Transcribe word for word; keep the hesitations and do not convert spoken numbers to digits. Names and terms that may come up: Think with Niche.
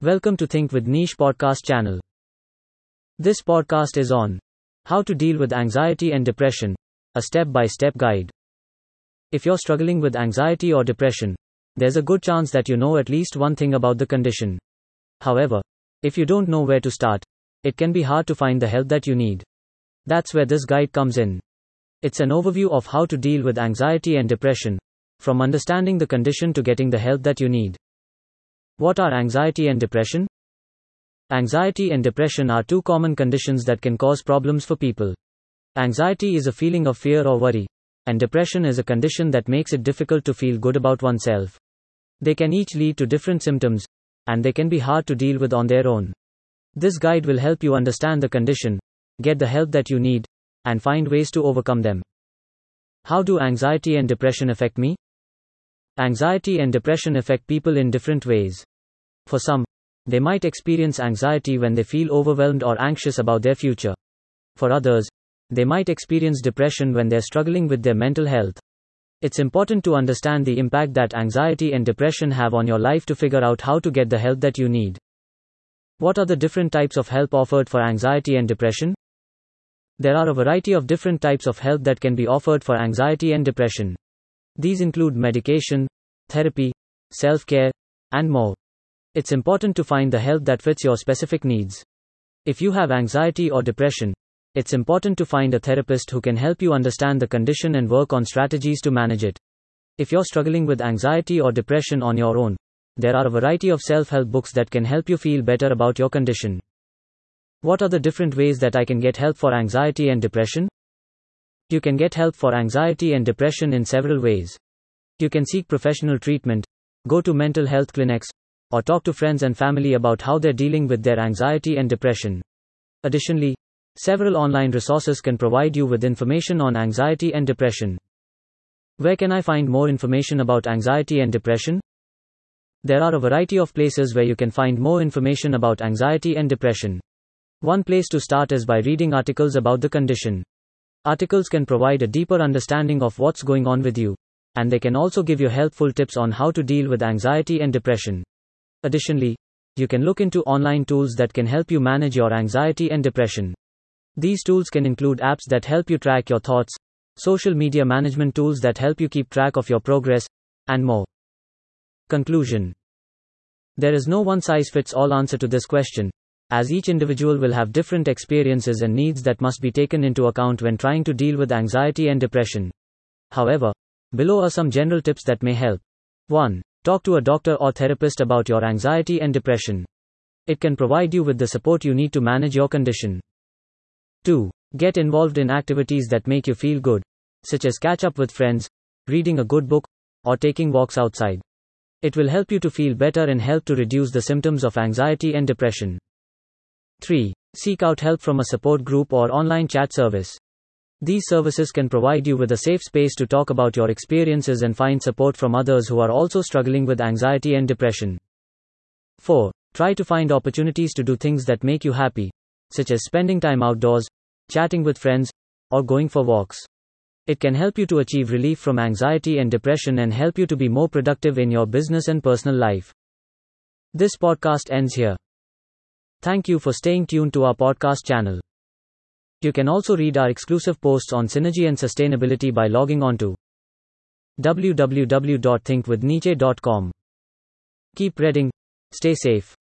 Welcome to Think with Niche podcast channel. This podcast is on how to deal with anxiety and depression, a step-by-step guide. If you're struggling with anxiety or depression, there's a good chance that you know at least one thing about the condition. However, if you don't know where to start, it can be hard to find the help that you need. That's where this guide comes in. It's an overview of how to deal with anxiety and depression, from understanding the condition to getting the help that you need. What are anxiety and depression? Anxiety and depression are two common conditions that can cause problems for people. Anxiety is a feeling of fear or worry, and depression is a condition that makes it difficult to feel good about oneself. They can each lead to different symptoms, and they can be hard to deal with on their own. This guide will help you understand the condition, get the help that you need, and find ways to overcome them. How do anxiety and depression affect me? Anxiety and depression affect people in different ways. For some, they might experience anxiety when they feel overwhelmed or anxious about their future. For others, they might experience depression when they're struggling with their mental health. It's important to understand the impact that anxiety and depression have on your life to figure out how to get the help that you need. What are the different types of help offered for anxiety and depression? There are a variety of different types of help that can be offered for anxiety and depression. These include medication, therapy, self-care, and more. It's important to find the help that fits your specific needs. If you have anxiety or depression, it's important to find a therapist who can help you understand the condition and work on strategies to manage it. If you're struggling with anxiety or depression on your own, there are a variety of self-help books that can help you feel better about your condition. What are the different ways that I can get help for anxiety and depression? You can get help for anxiety and depression in several ways. You can seek professional treatment, go to mental health clinics, or talk to friends and family about how they're dealing with their anxiety and depression. Additionally, several online resources can provide you with information on anxiety and depression. Where can I find more information about anxiety and depression? There are a variety of places where you can find more information about anxiety and depression. One place to start is by reading articles about the condition. Articles can provide a deeper understanding of what's going on with you, and they can also give you helpful tips on how to deal with anxiety and depression. Additionally, you can look into online tools that can help you manage your anxiety and depression. These tools can include apps that help you track your thoughts, social media management tools that help you keep track of your progress, and more. Conclusion. There is no one-size-fits-all answer to this question, as each individual will have different experiences and needs that must be taken into account when trying to deal with anxiety and depression. However, below are some general tips that may help. one. Talk to a doctor or therapist about your anxiety and depression. It can provide you with the support you need to manage your condition. two. Get involved in activities that make you feel good, such as catch up with friends, reading a good book, or taking walks outside. It will help you to feel better and help to reduce the symptoms of anxiety and depression. three. Seek out help from a support group or online chat service. These services can provide you with a safe space to talk about your experiences and find support from others who are also struggling with anxiety and depression. four. Try to find opportunities to do things that make you happy, such as spending time outdoors, chatting with friends, or going for walks. It can help you to achieve relief from anxiety and depression and help you to be more productive in your business and personal life. This podcast ends here. Thank you for staying tuned to our podcast channel. You can also read our exclusive posts on synergy and sustainability by logging on to w w w dot think with niche dot com. Keep reading, stay safe.